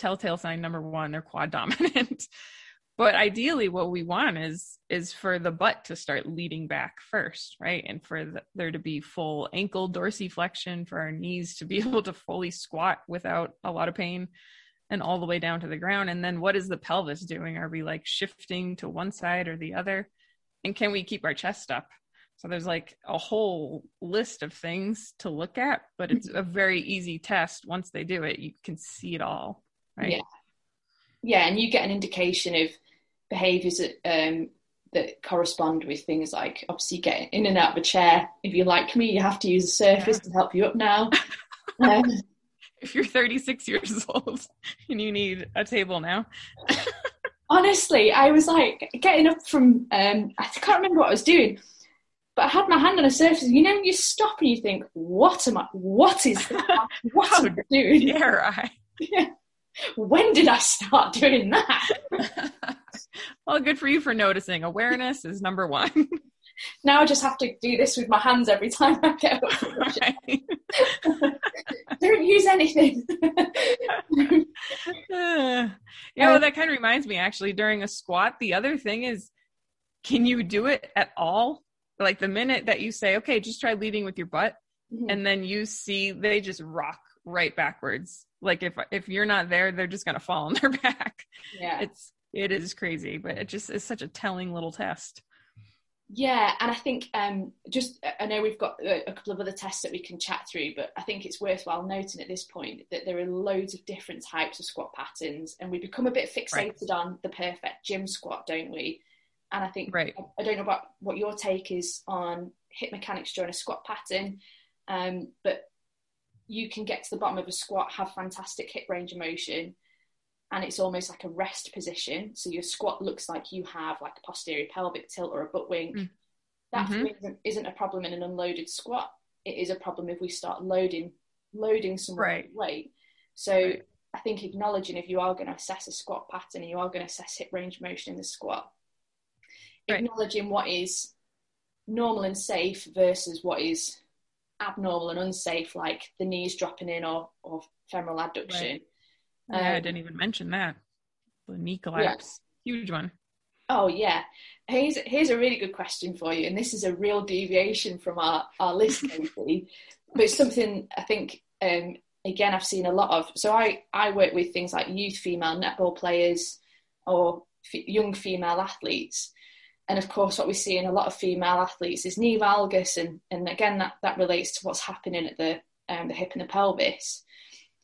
telltale sign number one, they're quad dominant. But ideally what we want is for the butt to start leading back first, right? And for there to be full ankle dorsiflexion, for our knees to be able to fully squat without a lot of pain and all the way down to the ground. And then what is the pelvis doing? Are we like shifting to one side or the other? And can we keep our chest up? So there's like a whole list of things to look at, but it's a very easy test. Once they do it, you can see it all, right? Yeah. Yeah. And you get an indication of behaviors that correspond with things like, obviously, getting in and out of a chair. If you're like me, you have to use a surface to help you up now. If you're 36 years old and you need a table now. Honestly, I was like getting up from, I can't remember what I was doing, but I had my hand on a surface. You know, you stop and you think, what is that? What am I doing? Yeah. When did I start doing that? Well, good for you for noticing. Awareness is number one. Now I just have to do this with my hands every time I get up. Right. Don't use anything. Yeah, well, that kind of reminds me, actually, during a squat, the other thing is, can you do it at all? Like the minute that you say, okay, just try leading with your butt, mm-hmm. and then you see they just rock right backwards. Like if you're not there, they're just going to fall on their back. Yeah. It is crazy, but it just is such a telling little test. Yeah. And I think, I know we've got a couple of other tests that we can chat through, but I think it's worthwhile noting at this point that there are loads of different types of squat patterns, and we become a bit fixated on the perfect gym squat, don't we? And I think, I don't know about what your take is on hip mechanics during a squat pattern, but you can get to the bottom of a squat, have fantastic hip range of motion, and it's almost like a rest position. So your squat looks like you have like a posterior pelvic tilt or a butt wink. Mm. That mm-hmm. isn't a problem in an unloaded squat. It is a problem if we start loading some weight. So I think acknowledging, if you are going to assess a squat pattern and you are going to assess hip range of motion in the squat, acknowledging what is normal and safe versus what is abnormal and unsafe, like the knees dropping in or femoral adduction. I didn't even mention that. The knee collapse. Yeah. Huge one. Oh yeah. Here's a really good question for you, and this is a real deviation from our list, Katie, but it's something I think again I've seen a lot of. So I work with things like youth female netball players or young female athletes. And of course, what we see in a lot of female athletes is knee valgus. And again, that relates to what's happening at the hip and the pelvis.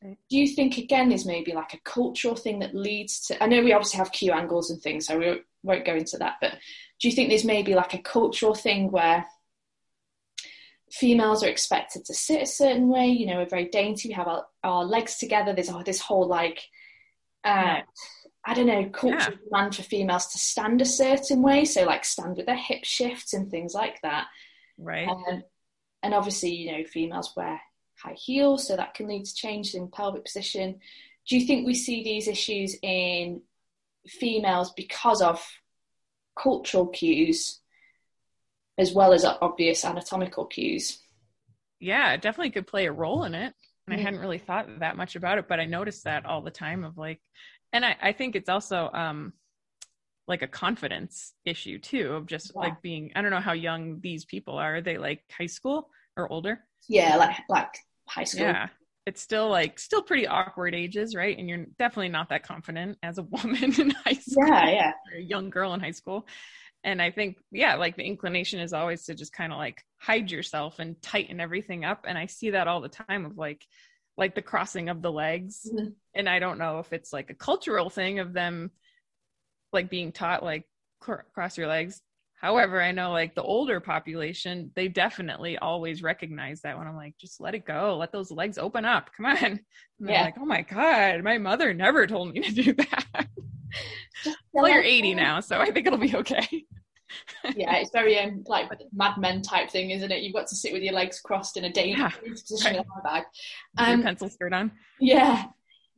Okay. Do you think, again, there's maybe like a cultural thing that leads to, I know we obviously have Q angles and things, so we won't go into that, but do you think there's maybe like a cultural thing where females are expected to sit a certain way? You know, we're very dainty, we have our legs together. There's this whole like... I don't know, cultural demand for females to stand a certain way, so like stand with their hip shifts and things like that. Right. And obviously, you know, females wear high heels, so that can lead to changes in pelvic position. Do you think we see these issues in females because of cultural cues as well as obvious anatomical cues? Yeah, it definitely could play a role in it. And I hadn't really thought that much about it, but I noticed that all the time of like, and I think it's also like a confidence issue too, of just like being, I don't know how young these people are. Are they like high school or older? Yeah, like high school. Yeah. It's still pretty awkward ages, right? And you're definitely not that confident as a woman in high school. Yeah. Or a young girl in high school. And I think, like the inclination is always to just kind of like hide yourself and tighten everything up. And I see that all the time of like the crossing of the legs. Mm-hmm. And I don't know if it's like a cultural thing of them like being taught like cross your legs. However, I know like the older population, they definitely always recognize that when I'm like, just let it go. Let those legs open up. Come on. And they're like, oh my God, my mother never told me to do that. Well, you're 80 now, so I think it'll be okay. Yeah, it's very like Mad Men type thing, isn't it? You've got to sit with your legs crossed in a dangerous position with a handbag. Your pencil skirt on. Yeah,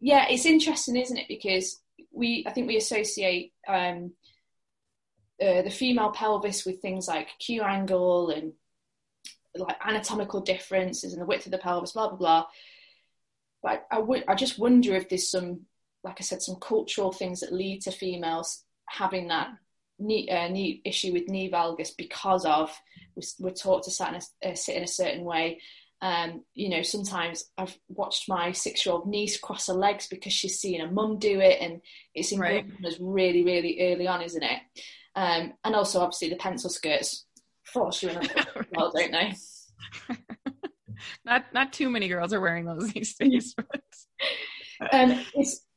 yeah. It's interesting, isn't it? Because I think we associate the female pelvis with things like Q angle and like anatomical differences and the width of the pelvis, blah blah blah. But I just wonder if there's some, like I said, some cultural things that lead to females having that knee issue with knee valgus because of we're taught to sit in a certain way. You know, sometimes I've watched my 6-year-old niece cross her legs because she's seen her mum do it, and it's ingrained as really, really early on, isn't it? And also, obviously, the pencil skirts. Oh, she went on well, don't they? Not too many girls are wearing those these days. But...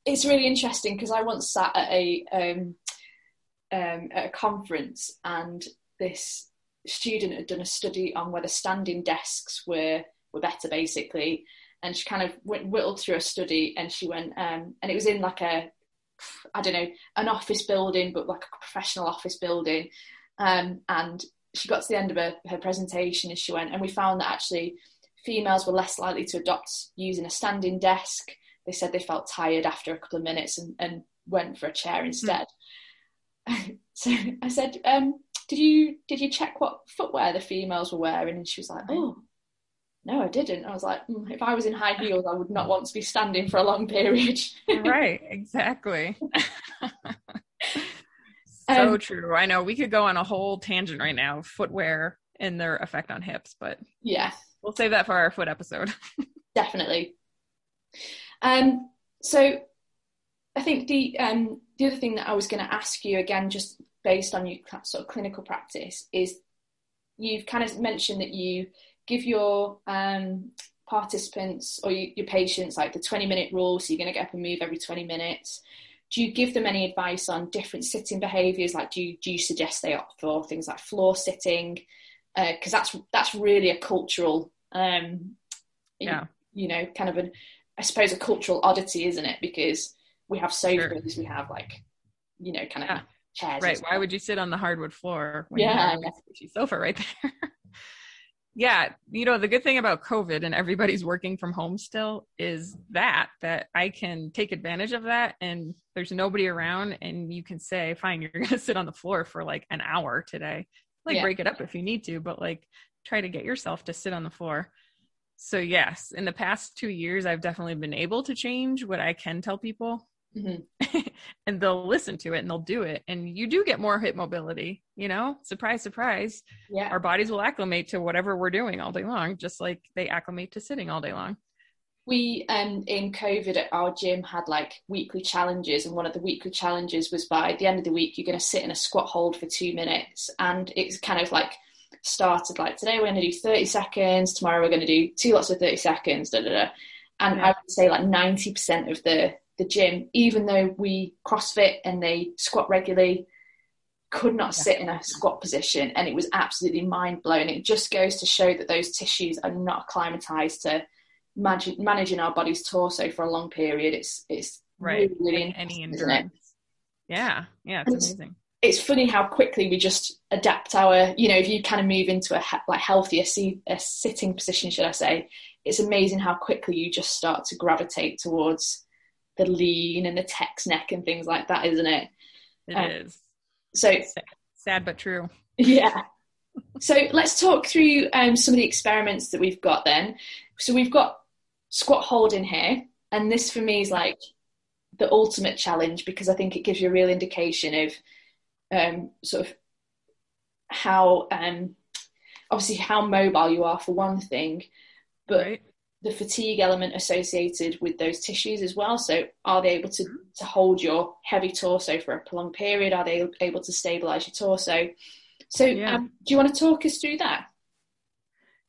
It's really interesting because I once sat at a conference, and this student had done a study on whether standing desks were better, basically, and she kind of whittled through a study, and she went and it was in like a, I don't know, an office building, but like a professional office building, and she got to the end of her presentation and she went, and we found that actually females were less likely to adopt using a standing desk. They said they felt tired after a couple of minutes and went for a chair instead. So I said, did you check what footwear the females were wearing? And she was like, oh, no, I didn't. I was like, if I was in high heels, I would not want to be standing for a long period. Right, exactly. So true. I know we could go on a whole tangent right now, footwear and their effect on hips, but yeah, we'll save that for our foot episode. Definitely. So I think the other thing that I was going to ask you, again, just based on your sort of clinical practice, is you've kind of mentioned that you give your participants or your patients like the 20-minute rule, so you're going to get up and move every 20 minutes. Do you give them any advice on different sitting behaviours? Like, do you suggest they opt for things like floor sitting? Because that's really a cultural, kind of I suppose a cultural oddity, isn't it? Because we have sofas, we have like, kind of chairs. Right. Why would you sit on the hardwood floor when you have a sofa right there? Yeah. The good thing about COVID and everybody's working from home still is that I can take advantage of that, and there's nobody around, and you can say, fine, you're going to sit on the floor for like an hour today. Break it up if you need to, but like try to get yourself to sit on the floor. So yes, in the past 2 years, I've definitely been able to change what I can tell people, and they'll listen to it and they'll do it. And you do get more hip mobility, surprise, surprise. Yeah. Our bodies will acclimate to whatever we're doing all day long, just like they acclimate to sitting all day long. We, in COVID at our gym, had like weekly challenges. And one of the weekly challenges was, by the end of the week, you're going to sit in a squat hold for 2 minutes. And it's kind of like started like, today we're going to do 30 seconds. Tomorrow we're going to do 2 lots of 30 seconds. And I would say like 90% of the gym, even though we CrossFit and they squat regularly, could not sit in a squat position. And it was absolutely mind blowing. It just goes to show that those tissues are not acclimatized to managing our body's torso for a long period. It's right. Really, really any endurance. Yeah, it's amazing. It's funny how quickly we just adapt our, if you kind of move into a healthier sitting position, should I say, it's amazing how quickly you just start to gravitate towards the lean and the text neck and things like that, isn't it? It is. So sad, but true. Yeah. So let's talk through some of the experiments that we've got then. So we've got squat hold in here. And this for me is like the ultimate challenge, because I think it gives you a real indication of sort of how, obviously how mobile you are for one thing, but the fatigue element associated with those tissues as well. So are they able to hold your heavy torso for a prolonged period? Are they able to stabilize your torso? So do you want to talk us through that?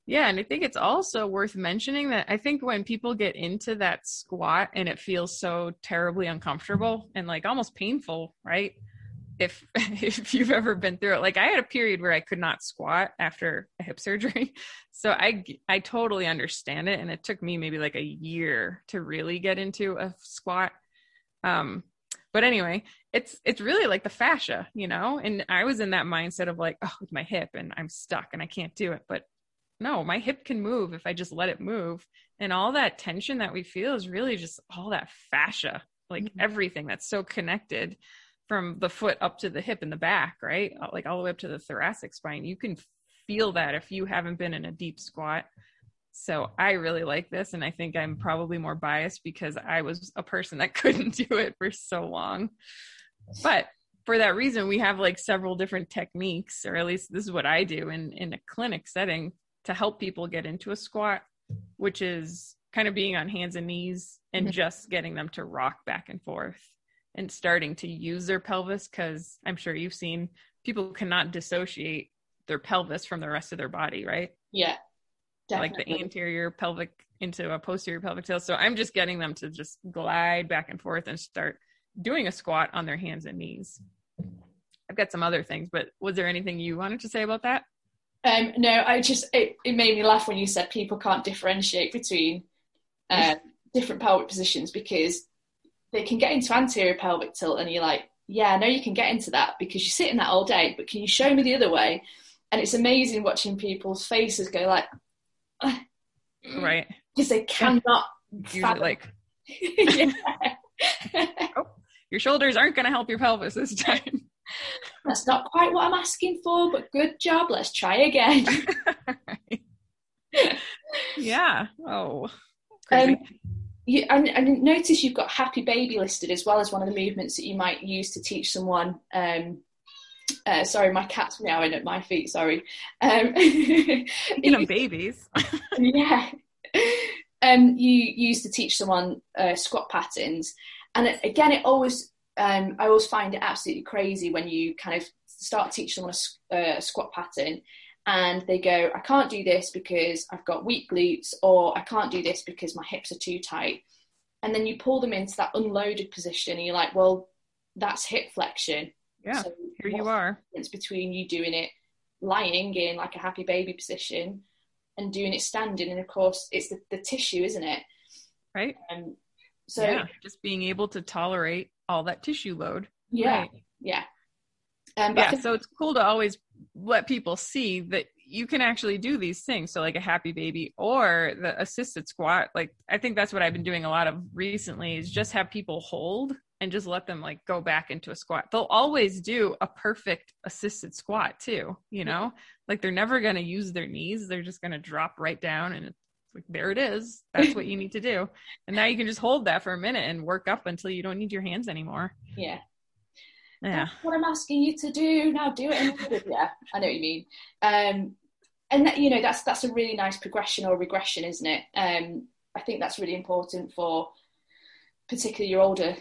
Yeah, and I think it's also worth mentioning that I think when people get into that squat and it feels so terribly uncomfortable and like almost painful, right? If you've ever been through it, like I had a period where I could not squat after a hip surgery. So I totally understand it. And it took me maybe like a year to really get into a squat. But anyway, it's really like the fascia, you know, and I was in that mindset of like, oh, it's my hip and I'm stuck and I can't do it. But no, my hip can move if I just let it move. And all that tension that we feel is really just all that fascia, like mm-hmm. everything that's so connected from the foot up to the hip and the back, right? Like all the way up to the thoracic spine. You can feel that if you haven't been in a deep squat. So I really like this. And I think I'm probably more biased because I was a person that couldn't do it for so long. But for that reason, we have like several different techniques, or at least this is what I do in a clinic setting to help people get into a squat, which is kind of being on hands and knees and mm-hmm. just getting them to rock back and forth and starting to use their pelvis. Cause I'm sure you've seen people cannot dissociate their pelvis from the rest of their body, right? Yeah. Definitely. Like the anterior pelvic into a posterior pelvic tilt. So I'm just getting them to just glide back and forth and start doing a squat on their hands and knees. I've got some other things, but was there anything you wanted to say about that? No, I just, it made me laugh when you said people can't differentiate between different pelvic positions because they can get into anterior pelvic tilt and you're like, yeah, I know you can get into that because you sit in that all day, but can you show me the other way? And it's amazing watching people's faces go like, right, because they cannot like oh, your shoulders aren't going to help your pelvis this time. That's not quite what I'm asking for, but good job, let's try again. Yeah. Oh, crazy. I notice you've got Happy Baby listed as well as one of the movements that you might use to teach someone. Sorry, my cat's meowing at my feet, sorry. You know, babies. Yeah. You used to teach someone squat patterns. And again, it always, I always find it absolutely crazy when you kind of start teaching someone a squat pattern and they go, I can't do this because I've got weak glutes, or I can't do this because my hips are too tight. And then you pull them into that unloaded position and you're like, well, that's hip flexion. Yeah, so here you are. It's between you doing it lying in like a Happy Baby position and doing it standing, and of course it's the tissue, isn't it? Right. So yeah, just being able to tolerate all that tissue load. Yeah, right. Yeah. Yeah. So it's cool to always let people see that you can actually do these things. So like a Happy Baby or the assisted squat. Like I think that's what I've been doing a lot of recently is just have people hold and just let them like go back into a squat. They'll always do a perfect assisted squat too, you know, like they're never going to use their knees. They're just going to drop right down and it's like, there it is. That's what you need to do. And now you can just hold that for a minute and work up until you don't need your hands anymore. Yeah. Yeah. That's what I'm asking you to do now, do it. Yeah. I know what you mean. And that, you know, that's a really nice progression or regression, isn't it? I think that's really important for particularly your older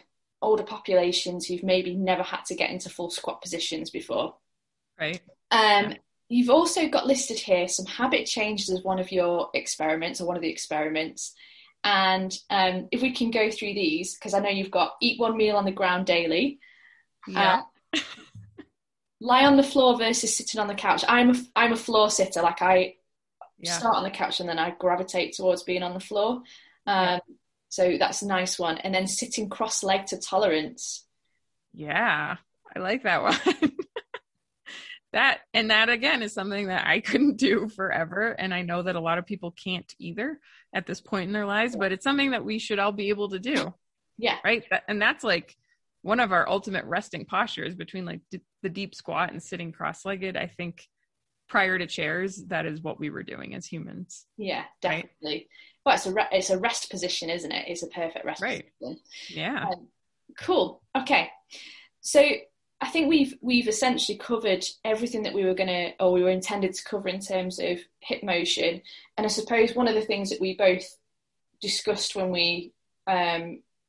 populations who've maybe never had to get into full squat positions before. Right. Yeah. You've also got listed here some habit changes as one of your experiments or one of the experiments. And if we can go through these, because I know you've got eat one meal on the ground daily. Yeah. Lie on the floor versus sitting on the couch. I'm a floor sitter. Like I start on the couch and then I gravitate towards being on the floor. Yeah. So that's a nice one. And then sitting cross-legged to tolerance. Yeah, I like that one. That again is something that I couldn't do forever. And I know that a lot of people can't either at this point in their lives, but it's something that we should all be able to do. Yeah. Right. And that's like one of our ultimate resting postures between like the deep squat and sitting cross-legged. I think prior to chairs, that is what we were doing as humans. Yeah, definitely. Right? Well, it's a rest position, isn't it? It's a perfect rest position. Yeah. Cool. Okay. So I think we've essentially covered everything that we were intended to cover in terms of hip motion. And I suppose one of the things that we both discussed when we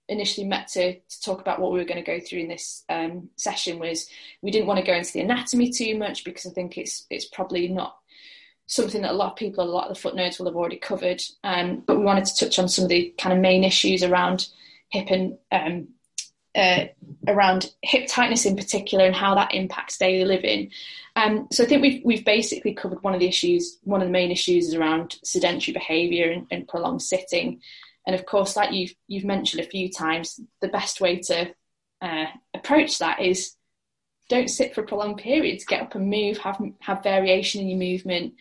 initially met to talk about what we were going to go through in this session was we didn't want to go into the anatomy too much because I think it's probably not something that a lot of the footnotes will have already covered. But we wanted to touch on some of the kind of main issues around hip and around hip tightness in particular and how that impacts daily living. So I think we've basically covered one of the main issues is around sedentary behaviour and prolonged sitting. And of course, like you've mentioned a few times, the best way to approach that is don't sit for prolonged periods, get up and move, have variation in your movement.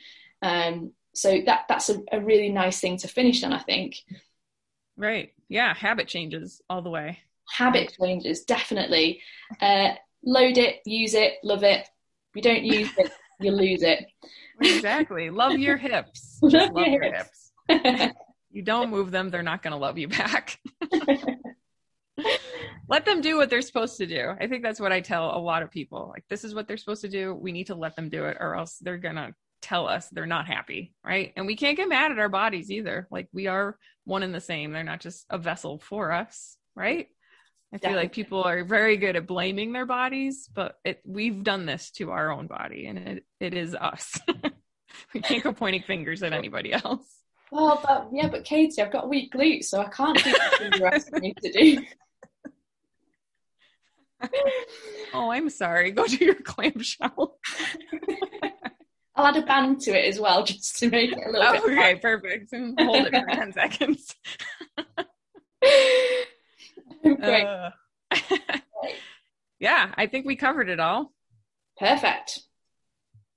So that's a really nice thing to finish on, I think. Right. Yeah. Habit changes all the way. Habit changes, definitely. Load it, use it, love it. If you don't use it, you lose it. Exactly. Love your hips. Love your hips. You don't move them, they're not going to love you back. Let them do what they're supposed to do. I think that's what I tell a lot of people. Like, this is what they're supposed to do. We need to let them do it, or else they're going to tell us they're not happy, right? And we can't get mad at our bodies either. Like, we are one and the same. They're not just a vessel for us, right? I feel like people are very good at blaming their bodies, but we've done this to our own body, and it is us. We can't go pointing fingers at anybody else. Well, but Katie, I've got weak glutes, so I can't do what you're asking me to do. Oh, I'm sorry. Go do your clamshell. I'll add a band to it as well, just to make it a little bit. Okay, perfect. And hold it for 10 seconds. Great. Yeah, I think we covered it all. Perfect.